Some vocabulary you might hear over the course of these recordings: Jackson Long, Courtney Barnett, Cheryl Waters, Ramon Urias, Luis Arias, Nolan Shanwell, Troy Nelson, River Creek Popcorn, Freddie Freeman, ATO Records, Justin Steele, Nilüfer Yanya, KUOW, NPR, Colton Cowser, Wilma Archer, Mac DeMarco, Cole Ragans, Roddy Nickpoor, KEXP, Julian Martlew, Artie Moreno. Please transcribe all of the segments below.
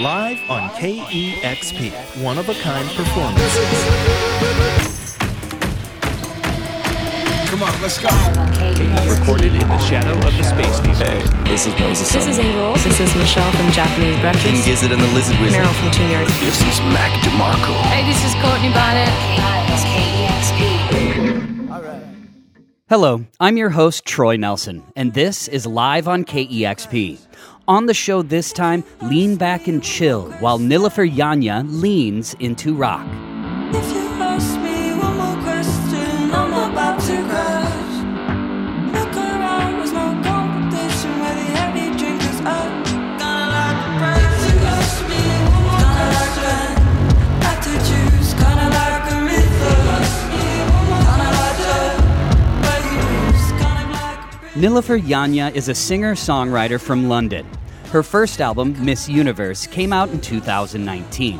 live on KEXP, one-of-a-kind performances. Come on, let's go. Recorded in the shadow of the space needle. Hey, this is Moses. This is A-Roll. This is Michelle from Japanese Breakfast. King Gizzard and the Lizard Wizard. Meryl from 2 Yards. This is Mac DeMarco. Hey, this is Courtney Barnett. It's KEXP. All right. Hello, I'm your host, Troy Nelson, and this is Live on KEXP. On the show this time, lean back and chill while Nilüfer Yanya leans into rock. If you ask me one more question, I'm about to crash. Look around, there's no competition where the heavy drinkers are. Gonna like the brands. If you ask me one more question, attitudes, kinda like a myth. Nilüfer Yanya is a singer-songwriter from London. Her first album, Miss Universe, came out in 2019.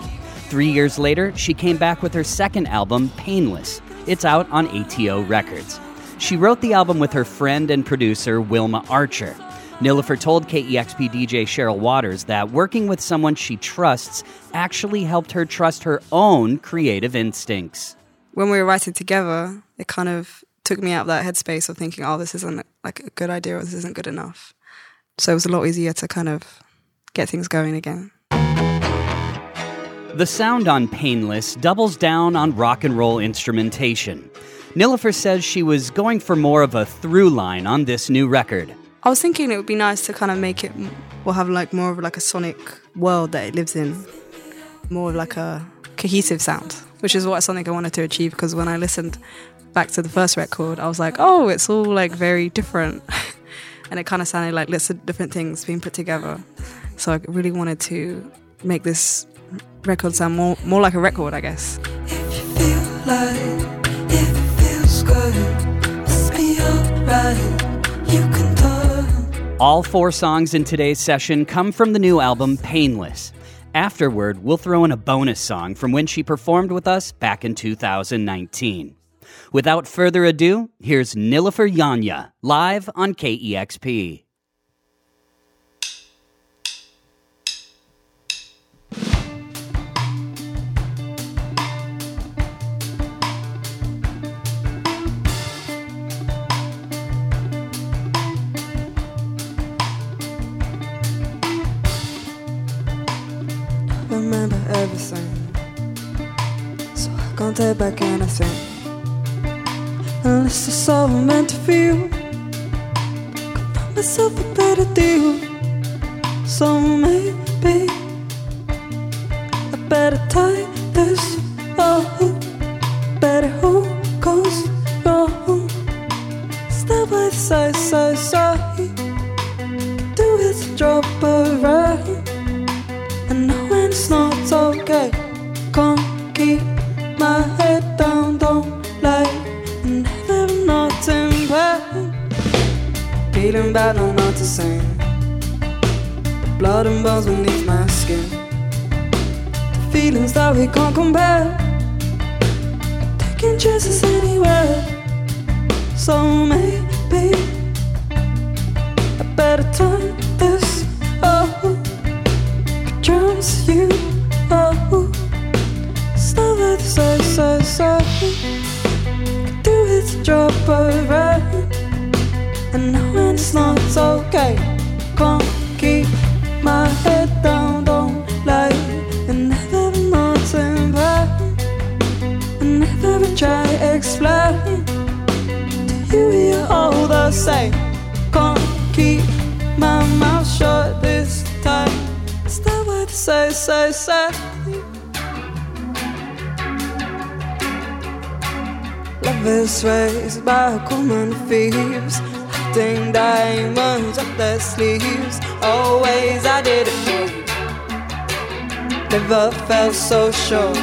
3 years later, she came back with her second album, Painless. It's out on ATO Records. She wrote the album with her friend and producer, Wilma Archer. Nilüfer told KEXP DJ Cheryl Waters that working with someone she trusts actually helped her trust her own creative instincts. When we were writing together, it kind of took me out of that headspace of thinking, oh, this isn't like a good idea or this isn't good enough. So it was a lot easier to kind of get things going again. The sound on Painless doubles down on rock and roll instrumentation. Nilüfer says she was going for more of a through line on this new record. I was thinking it would be nice to kind of make it or have like more of like a sonic world that it lives in, more of like a cohesive sound, which is what something I wanted to achieve, because when I listened back to the first record, I was like, oh, it's all like very different. And it kind of sounded like lots of different things being put together. So I really wanted to make this record sound more like a record, I guess. If you feel like it feels good, it's be alright, you can talk. All four songs in today's session come from the new album Painless. Afterward, we'll throw in a bonus song from when she performed with us back in 2019. Without further ado, here's Nilüfer Yanya, live on KEXP. I remember everything, so I can't take back anything. Unless it's all meant to feel, I found myself a better deal. So maybe I better tie this up. Better who goes wrong. Step by the side. Do it, drop around. And know when it's not okay. Can't keep my head down, don't lie. Never nothing bad. Feeling bad, no not the same. The blood and bones beneath my skin. The feelings that we can't compare. Taking chances anywhere. So maybe I better turn this off. Promise you, oh, stop at the side. Do it, drop around. And now when it's not okay, can't keep my head down, don't lie. And never be nothing bad. And never be try explain. Do you hear all the same? Can't keep my mouth shut this time. It's not what to say. Love is raised by a common thieves, hiding diamonds up their sleeves. Always I didn't know, never felt so sure.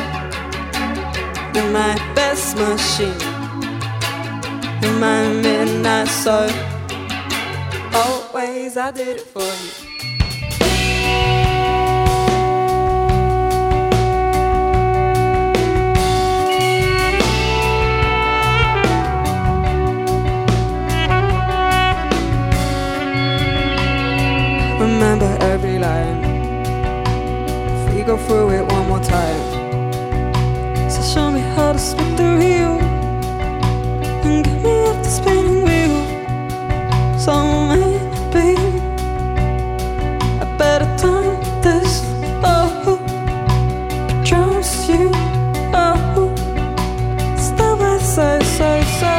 You're my best machine, you're my midnight soul. Always I did it for you. Remember every line, go through it one more time. So show me how to spin the wheel and get me off the spinning wheel. So maybe I better turn this off, but trust you. Oh, it's the way it's so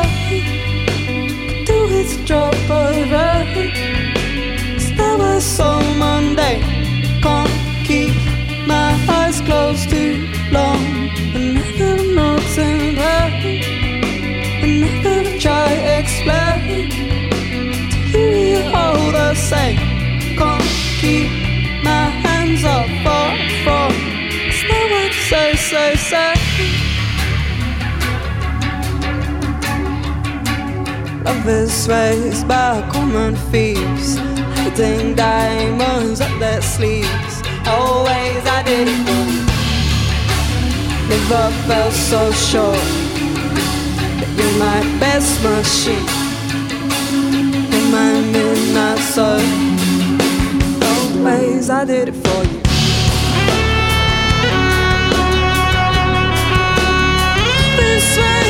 do it's a job for the ride. It's the way it's so mundane. Close too long, and never knows and right, and never try explain. To you we're all the same. Can't keep my hands up far from. It's not what you say. Love is raised by common thieves, hiding diamonds up their sleeves. Always I didn't never felt so sure that you're my best machine, in my midnight soul. Always I did it for you. This way.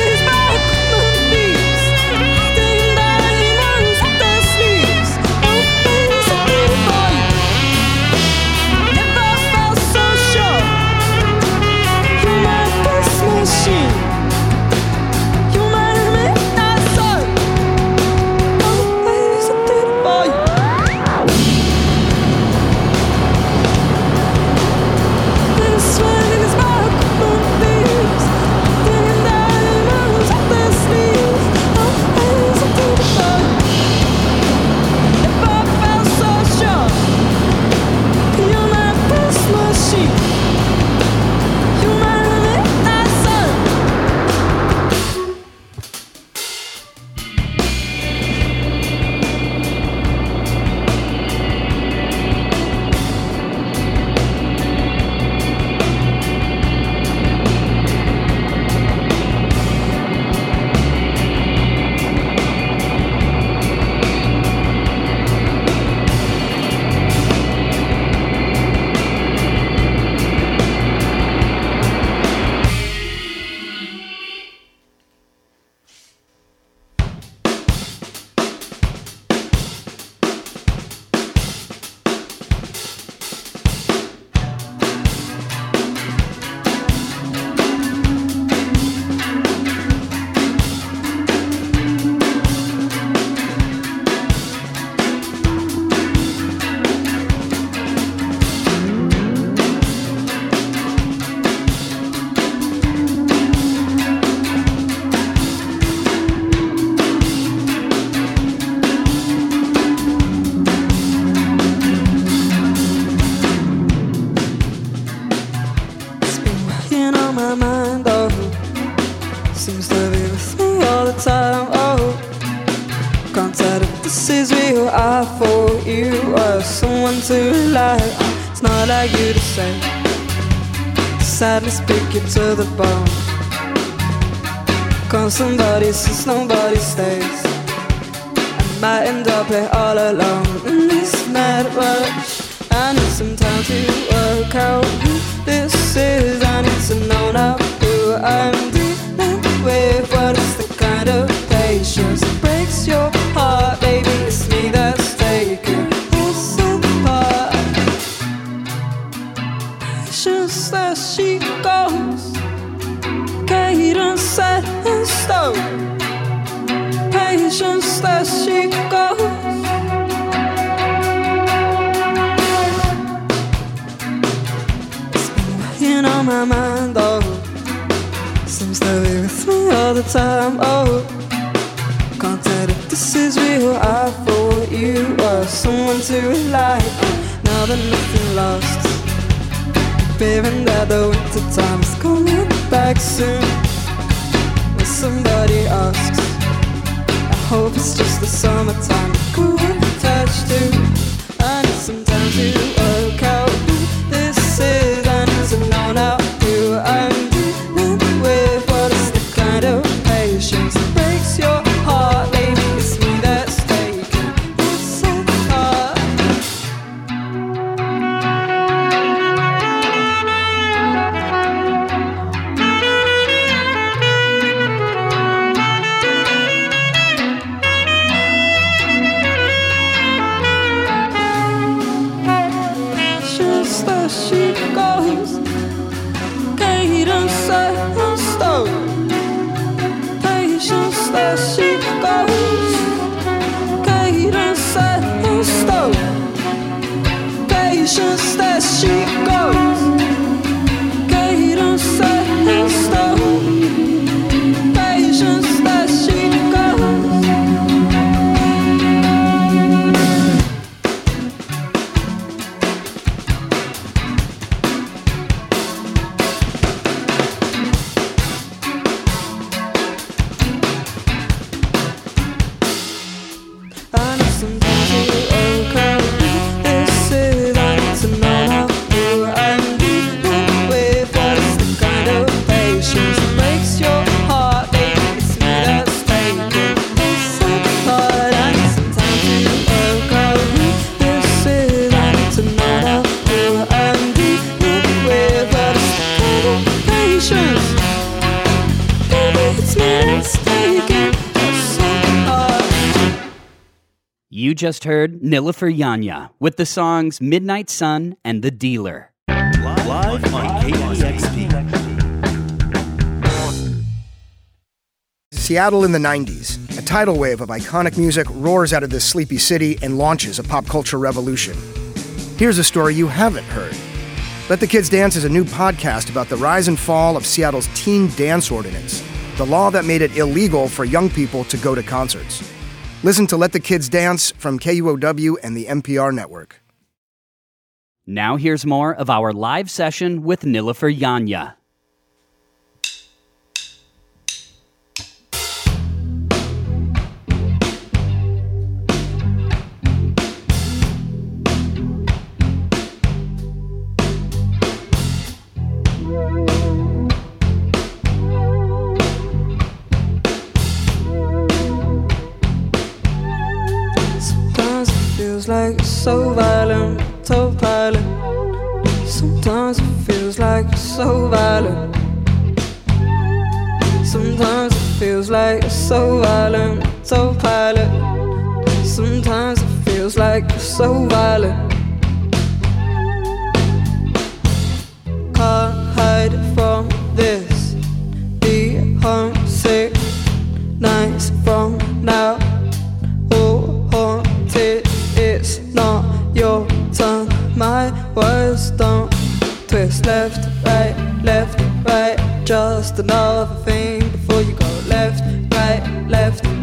Sadly speak it to the bone. Cause somebody since nobody stays, I might end up here all alone in this mad rush. I need some time to work out who this is. I need to know now who I'm dealing with. What is the kind of patience that breaks your heart? Baby, it's me that's taken this apart. Patience that she goes, cadence set in stone. Patience that she goes. It's been weighing on my mind, oh. Seems to be with me all the time, oh. Can't tell if this is real. I thought you were someone to rely on. Now that nothing lost, fearing that the winter time's coming back soon. When somebody asks, I hope it's just the summertime. Cool and touch too. I need some time to work out who this is. I need to know now who I'm dealing with. What is the kind of patience that breaks your heart? Baby, it's me that's taking it so far. Yes, there she goes, cadence set in stone. Patience, there she goes, cadence set in stone. Patience, there she goes, cadence set in stone. Patience, there she goes. You just heard Nilüfer Yanya with the songs Midnight Sun and The Dealer. Live on KEXP. Seattle in the 90s. A tidal wave of iconic music roars out of this sleepy city and launches a pop culture revolution. Here's a story you haven't heard. Let the Kids Dance is a new podcast about the rise and fall of Seattle's teen dance ordinance, the law that made it illegal for young people to go to concerts. Listen to Let the Kids Dance from KUOW and the NPR Network. Now here's more of our live session with Nilüfer Yanya. Like it's so violent, so violent. Sometimes it feels like it's so violent. Sometimes it feels like it's so violent, so violent. Sometimes it feels like it's so violent. Can't hide from this. Be homesick. Nights from now. Oh, haunted. It's not your turn, my words don't twist left, right, just another thing before you go left, right,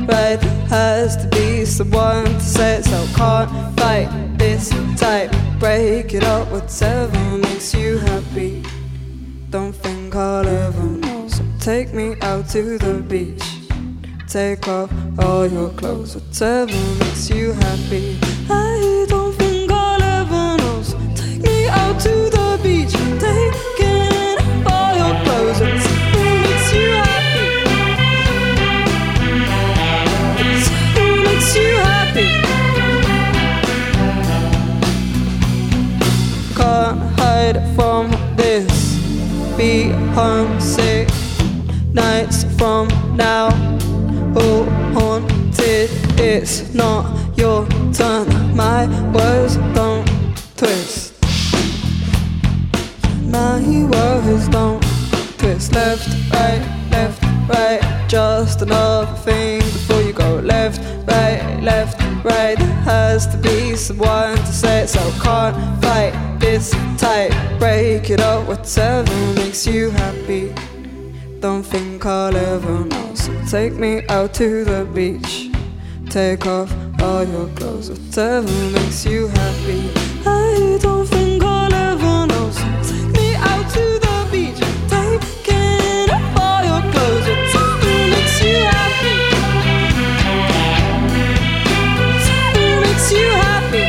there has to be someone to say it, so can't fight this type, break it up, whatever makes you happy, don't think I'll ever know, so take me out to the beach, take off all your clothes, whatever makes you happy. I don't think I'll ever know, so take me out to the beach, taking off all your clothes, whatever makes you happy. Whatever makes you happy. Can't hide from this. Be homesick. Nights from now. Oh, haunted, it's not your turn. My words don't twist. My words don't twist. Left, right, just another thing before you go. Left, right, there has to be someone to say it, so can't fight this tight. Break it up, whatever makes you happy. Don't think I'll ever know, so take me out to the beach. Take off all your clothes, whatever makes you happy. I don't think I'll ever know, so take me out to the beach. Taking off all your clothes, whatever makes you happy. Whatever makes you happy.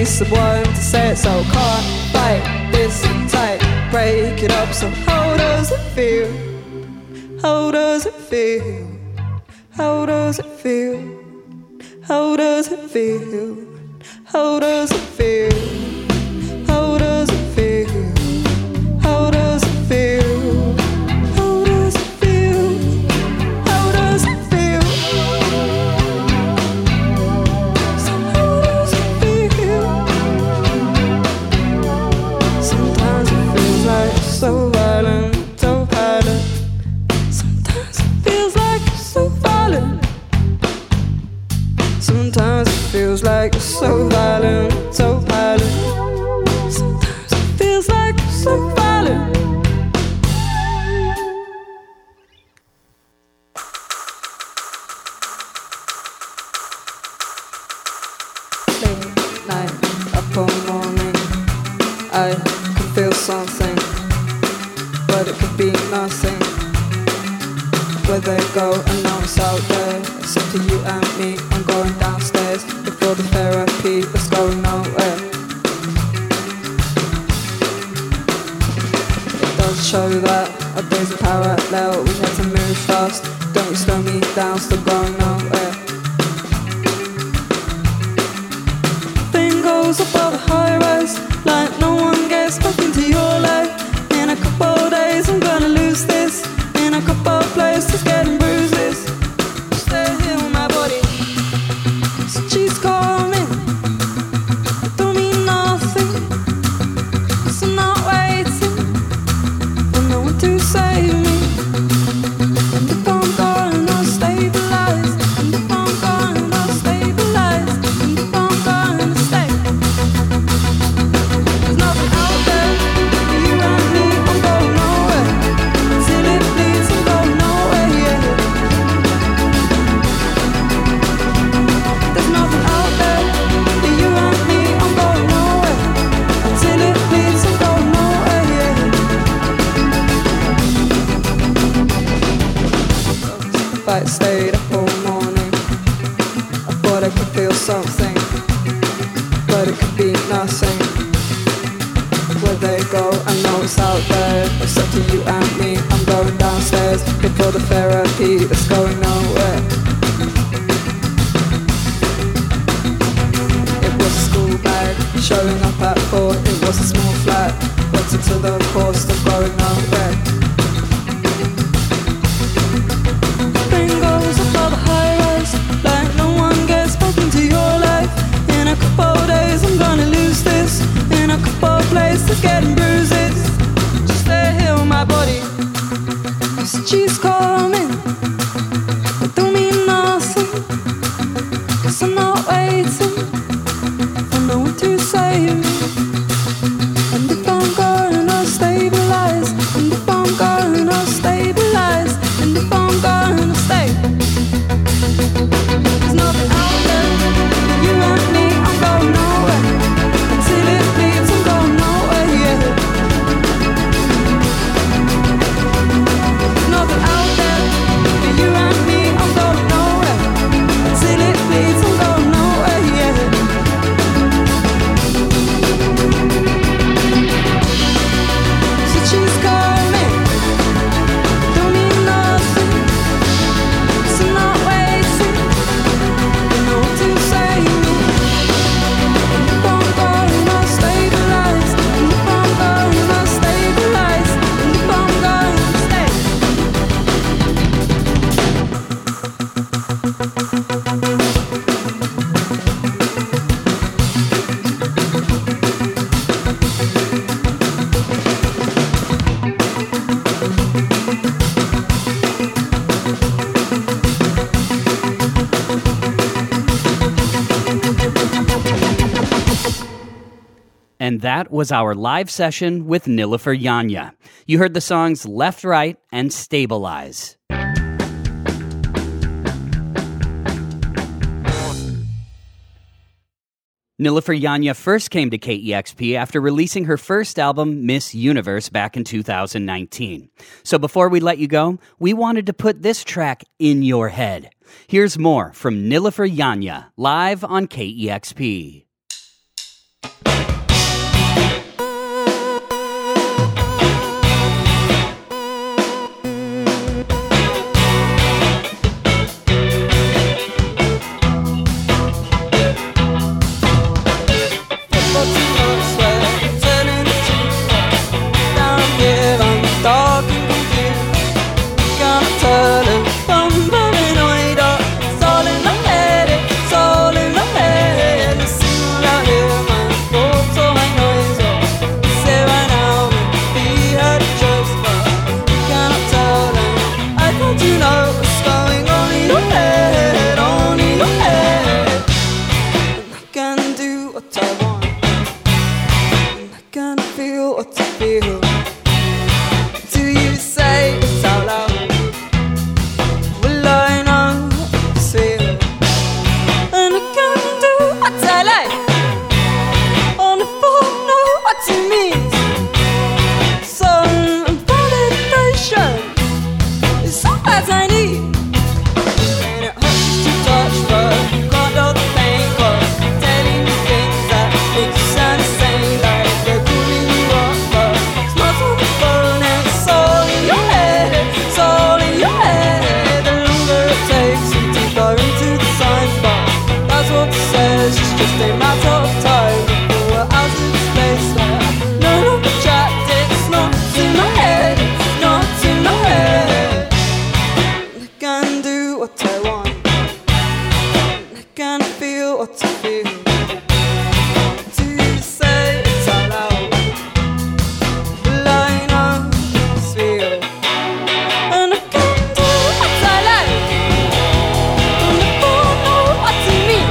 be sublime to say it so. Caught, bite, this tight, break it up. So how does it feel? How does it feel? How does it feel? How does it feel? How does it feel? How does it feel? How does it feel? How does it feel? How does it feel? So how does it feel? Sometimes it feels like you're so violent, so violent. Sometimes it feels like you're so violent. Sometimes it feels like you're so violent, so violent. Something, but it could be nothing. Where they go, I know it's out there. It's up to you and me. I'm going downstairs before the therapy that's going nowhere. It does show that our days are parallel. We had to move fast. Don't you slow me down, still going nowhere. Thing goes above the high rise. Like no one gets back into your life. In a couple days I'm gonna lose this. In a couple places getting bruises. Stay here with my body. So she's calling. It don't mean nothing. Cause I'm not waiting for no one to save me. And if I'm gone and I'll stabilize. And if I'm gone and I'll stabilize. And if I'm gone and I'll stay. I stayed up all morning. I thought I could feel something, but it could be nothing. Where they go, I know it's out there. It's up to you and me. I'm going downstairs before the therapy that's going nowhere. It was a school bag showing up at 4. It was a small flat, waiting to the course of going nowhere. Like no one gets back into your life. In a couple days I'm gonna lose this. In a couple places getting bruises. Just stay here with my body. So she's calling. But don't mean nothing. Cause I'm not waiting for no one to save me. And if I'm gone I'll stabilize. And if I'm gone I'll stabilize. And if I'm gone I'll stay. There's nothing out there. You and me, I'm going nowhere. Until it bleeds, I'm going nowhere, yeah. There's nothing out there. You and me, I'm going nowhere. Until it bleeds, I'm going nowhere, yeah. So she's coming. Don't need nothing. So now And that was our live session with Nilüfer Yanya. You heard the songs Left, Right, and Stabilize. Nilüfer Yanya first came to KEXP after releasing her first album, Miss Universe, back in 2019. So before we let you go, we wanted to put this track in your head. Here's more from Nilüfer Yanya, live on KEXP. feel or to feel? Do you say it's out loud? Relying on the seal. And I can't do what I like. On the phone, know what it means. Some validation is all that I need. And it hurts to touch, but you can't know the pain. 'Cause I'm telling you things that make you sound the same. Like they're pulling you off, but it's not on the phone. And it's all in your head, it's all in your head. The longer it takes, the deeper into the signs. But that's what it says, it's just a matter of time. Before we're out of space, like no longer trapped. It's not in my head, it's not in my head. I can do what I want. I can feel what I feel. Do you say it's out loud? Relying on the feel. And I can't do what I like. And I don't know what to mean.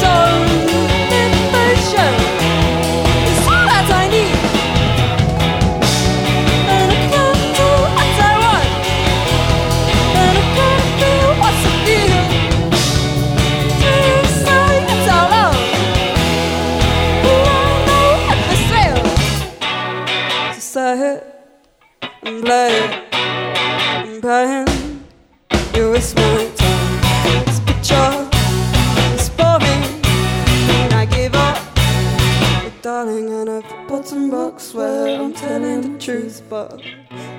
So motivation is all that I need. And I can't do what I want. And I can't feel what I feel. Do you say it's out loud? Relying on the feel. Just sit here and play it. I'm playing. You waste my time. This picture is boring, and I give up. But darling, I know the bottom box where I'm telling the truth, but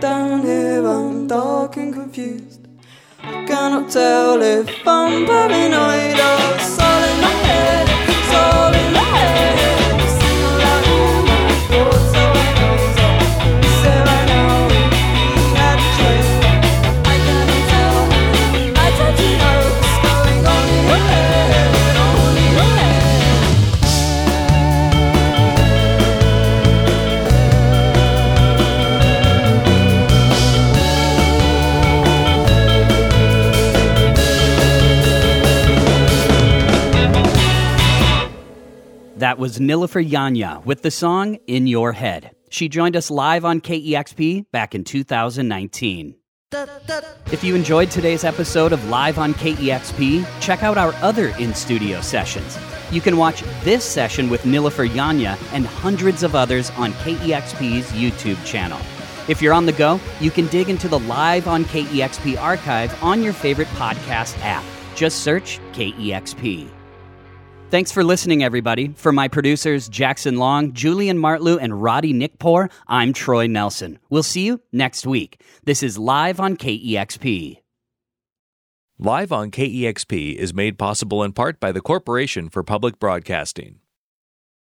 down here I'm dark and confused. I cannot tell if I'm paranoid or it's all in my head. It's all in my head. I sing aloud all my thoughts, so I know it's all. You say right now we had a choice, but I cannot tell. I don't know what's going on in your head, on in your head. That was Nilüfer Yanya with the song In Your Head. She joined us live on KEXP back in 2019. If you enjoyed today's episode of Live on KEXP, check out our other in-studio sessions. You can watch this session with Nilüfer Yanya and hundreds of others on KEXP's YouTube channel. If you're on the go, you can dig into the Live on KEXP archive on your favorite podcast app. Just search KEXP. Thanks for listening, everybody. For my producers, Jackson Long, Julian Martlew, and Roddy Nickpoor, I'm Troy Nelson. We'll see you next week. This is Live on KEXP. Live on KEXP is made possible in part by the Corporation for Public Broadcasting.